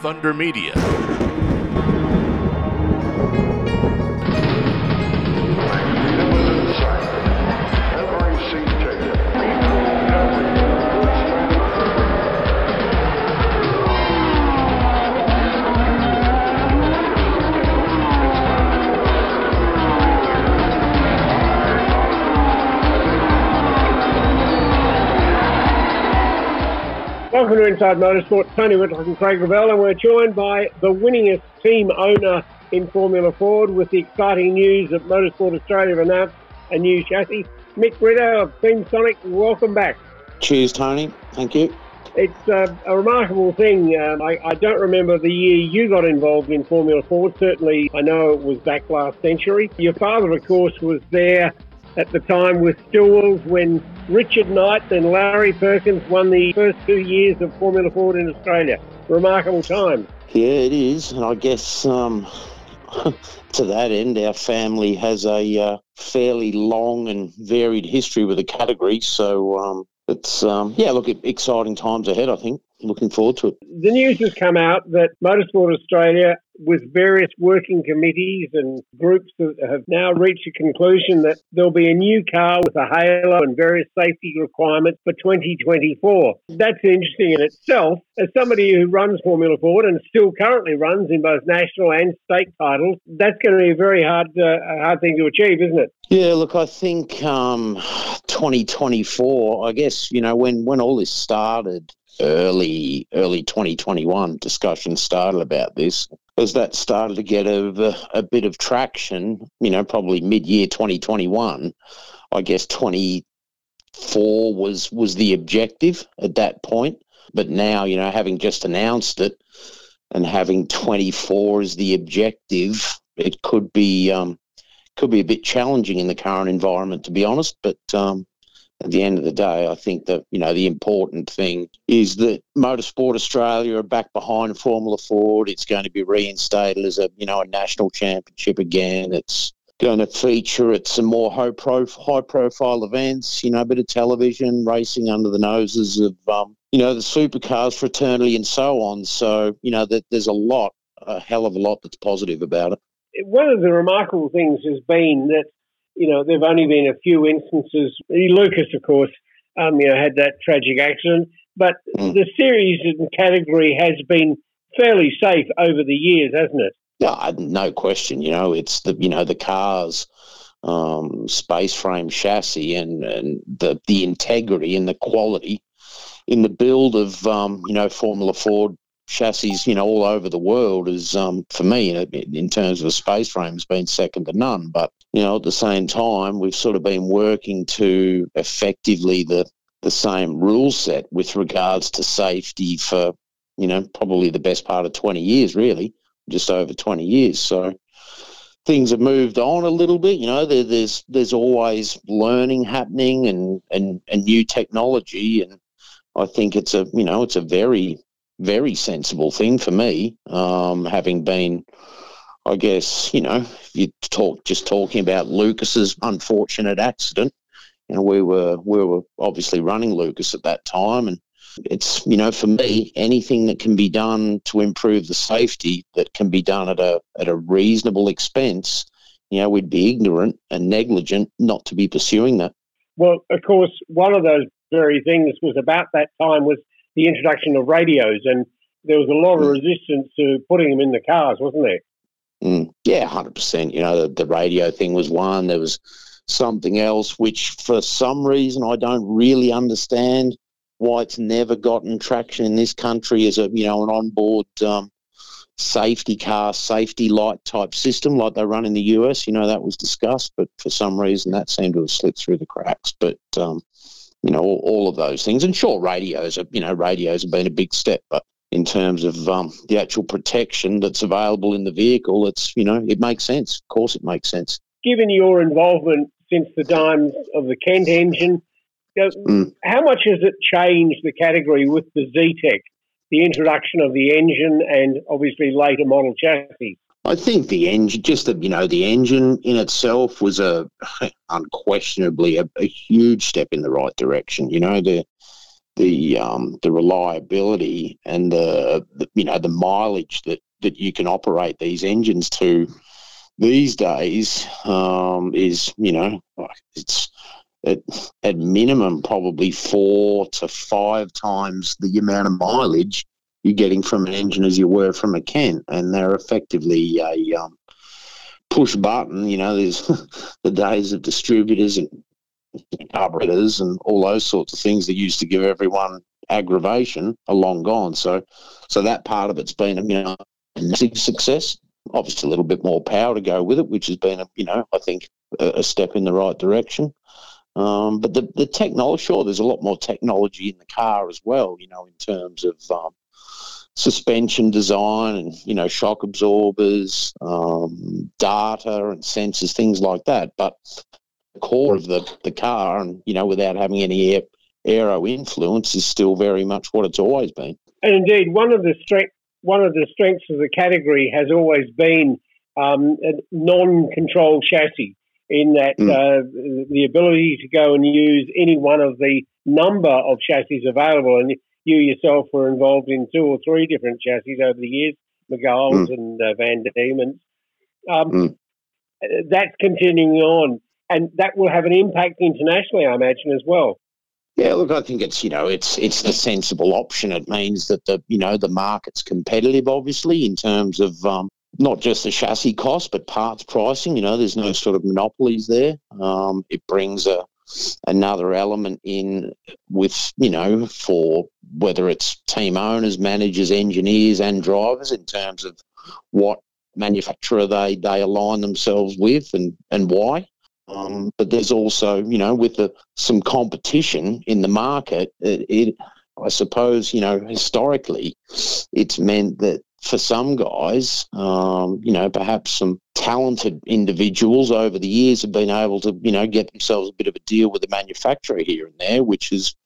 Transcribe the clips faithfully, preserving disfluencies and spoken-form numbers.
Thunder Media. Welcome to Inside Motorsport. Tony Whitlock and Craig Revelle, and we're joined by the winningest team owner in Formula Ford with the exciting news that Motorsport Australia have announced a new chassis. Mick Ritter of Team Sonic, welcome back. Cheers, Tony. Thank you. It's uh, a remarkable thing. Um, I, I don't remember the year you got involved in Formula Ford. Certainly, I know it was back last century. Your father, of course, was there at the time with Stillwells when Richard Knight and Larry Perkins won the first two years of Formula Ford in Australia. Remarkable time. Yeah, it is. And I guess um, to that end, our family has a uh, fairly long and varied history with the category. So um, it's, um, yeah, look, exciting times ahead, I think. Looking forward to it. The news has come out that Motorsport Australia, with various working committees and groups, that have now reached a conclusion that there'll be a new car with a halo and various safety requirements for twenty twenty-four. That's interesting in itself. As somebody who runs Formula Ford and still currently runs in both national and state titles, that's going to be a very hard, uh, hard thing to achieve, isn't it? Yeah, look, I think um, twenty twenty-four, I guess, you know, when, when all this started, Early, early twenty twenty-one discussion started about this. As that started to get a, a bit of traction, you know, probably mid-year twenty twenty-one, I guess twenty-four was was the objective at that point. But now, you know, having just announced it and having twenty-four as the objective, it could be um, could be a bit challenging in the current environment, to be honest. But um, at the end of the day, I think that, you know, the important thing is that Motorsport Australia are back behind Formula Ford. It's going to be reinstated as a, you know, a national championship again. It's going to feature at some more high prof- high profile events, you know, a bit of television, racing under the noses of, um, you know, the supercars fraternity and so on. So, you know, that there's a lot, a hell of a lot that's positive about it. One of the remarkable things has been that, you know, there have only been a few instances. Lucas, of course, um, you know, had that tragic accident. But mm. the series and category has been fairly safe over the years, hasn't it? No, no question. You know, it's the, you know, the car's um, space frame chassis and, and the, the integrity and the quality in the build of, um, you know, Formula Ford chassis, you know, all over the world is, um, for me, in, in terms of a space frame, has been second to none. But, you know, at the same time, we've sort of been working to effectively the, the same rule set with regards to safety for, you know, probably the best part of twenty years, really, just over twenty years. So things have moved on a little bit. You know, there, there's there's always learning happening and, and, and new technology. And I think it's a, you know, it's a very, very sensible thing for me, um, having been, I guess, you know, if you talk just talking about Lucas's unfortunate accident, you know, we were we were obviously running Lucas at that time, and it's, you know, for me, anything that can be done to improve the safety that can be done at a at a reasonable expense, you know, we'd be ignorant and negligent not to be pursuing that. Well, of course, one of those very things was about that time was the introduction of radios, and there was a lot of mm. resistance to putting them in the cars, wasn't there? Mm, yeah, one hundred percent. You know, the, the radio thing was one. There was something else which, for some reason, I don't really understand why it's never gotten traction in this country as a, you know, an onboard um, safety car, safety light type system like they run in the U S. You know, that was discussed, but for some reason that seemed to have slipped through the cracks. But, um, you know, all, all of those things. And sure, radios are, you know, radios have been a big step, but in terms of um, the actual protection that's available in the vehicle, it's, you know, it makes sense. Of course it makes sense. Given your involvement since the times of the Kent engine, mm. how much has it changed the category with the Z-Tech, the introduction of the engine and obviously later model chassis? I think the engine, just the, you know, the engine in itself was a unquestionably a, a huge step in the right direction. You know, the the um, the reliability and the, the you know the mileage that, that you can operate these engines to these days um, is you know it's at, at minimum probably four to five times the amount of mileage you're getting from an engine as you were from a Kent, and they're effectively a um, push button. You know, there's the days of distributors and carburetors and all those sorts of things that used to give everyone aggravation are long gone. So, so that part of it's been a you know a massive success. Obviously, a little bit more power to go with it, which has been a you know I think a, a step in the right direction. Um, but the the technology, sure, there's a lot more technology in the car as well. You know, in terms of um, suspension design and you know shock absorbers, um, data and sensors, things like that. But the core of the, the car, and you know, without having any aer- aero influence, is still very much what it's always been. And indeed, one of the strength one of the strengths of the category has always been um, a non-control chassis, in that mm. uh, the ability to go and use any one of the number of chassis available. And you yourself were involved in two or three different chassis over the years, McGaul's mm. and uh, Van Der Diemen's. Um, mm. That's continuing on. And that will have an impact internationally, I imagine, as well. Yeah, look, I think it's, you know, it's it's the sensible option. It means that, the you know, the market's competitive, obviously, in terms of um, not just the chassis cost, but parts pricing. You know, there's no sort of monopolies there. Um, it brings a, another element in with, you know, for whether it's team owners, managers, engineers and drivers in terms of what manufacturer they, they align themselves with and, and why. Um, but there's also, you know, with the, some competition in the market, it, it, I suppose, you know, historically it's meant that for some guys, um, you know, perhaps some talented individuals over the years have been able to, you know, get themselves a bit of a deal with the manufacturer here and there, which has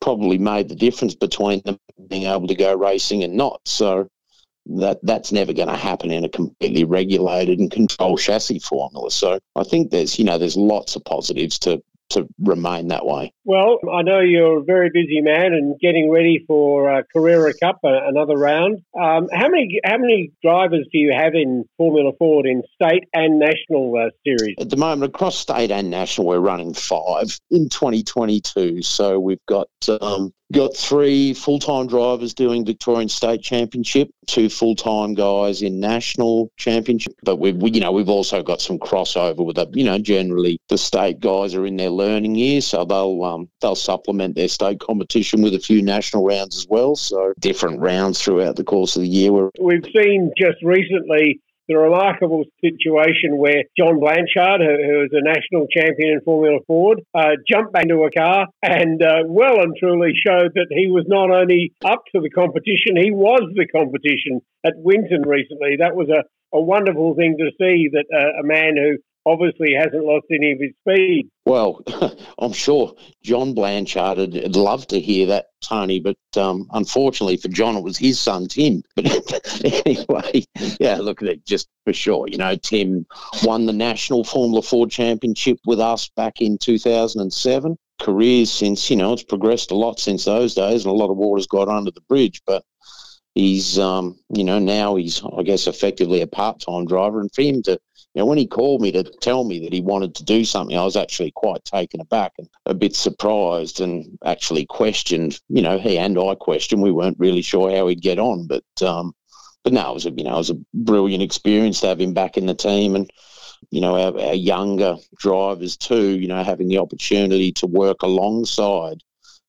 probably made the difference between them being able to go racing and not. So that that's never going to happen in a completely regulated and controlled chassis formula. So I think there's, you know, there's lots of positives to, to remain that way. Well, I know you're a very busy man and getting ready for uh, Carrera Cup, uh, another round. Um, how many how many drivers do you have in Formula Ford in state and national uh, series? At the moment, across state and national, we're running five in twenty twenty-two. So we've got... Um, Got three full-time drivers doing Victorian State Championship, two full-time guys in National Championship. But we've, we, you know, we've also got some crossover with, the, you know, generally the state guys are in their learning year, so they'll um, they'll supplement their state competition with a few national rounds as well. So different rounds throughout the course of the year. We're- We've seen just recently the remarkable situation where John Blanchard, who, who is a national champion in Formula Ford, uh, jumped back into a car and uh, well and truly showed that he was not only up to the competition, he was the competition at Winton recently. That was a, a wonderful thing to see, that uh, a man who obviously hasn't lost any of his speed. Well, I'm sure John Blanchard would love to hear that, Tony, but um, unfortunately for John, it was his son, Tim. But anyway, yeah, look at it, just for sure. You know, Tim won the National Formula Ford Championship with us back in two thousand seven. Careers since, you know, it's progressed a lot since those days and a lot of water's got under the bridge, but he's, um, you know, now he's, I guess, effectively a part-time driver, and for him to You know, when he called me to tell me that he wanted to do something, I was actually quite taken aback and a bit surprised, and actually questioned, you know, he and I questioned. We weren't really sure how he'd get on, but um, but no, it was a, you know, it was a brilliant experience to have him back in the team, and you know, our, our younger drivers too, you know, having the opportunity to work alongside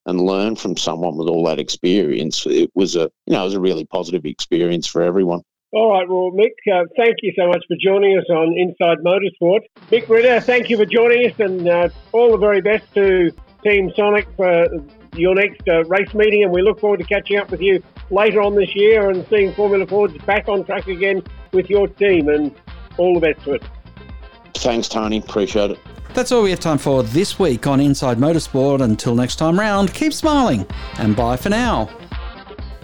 and learn from someone with all that experience. It was a, you know, it was a really positive experience for everyone. All right, well, Mick, uh, thank you so much for joining us on Inside Motorsport. Mick Ritter, thank you for joining us, and uh, all the very best to Team Sonic for your next uh, race meeting, and we look forward to catching up with you later on this year and seeing Formula Ford back on track again with your team, and all the best to it. Thanks, Tony. Appreciate it. That's all we have time for this week on Inside Motorsport. Until next time round, keep smiling, and bye for now.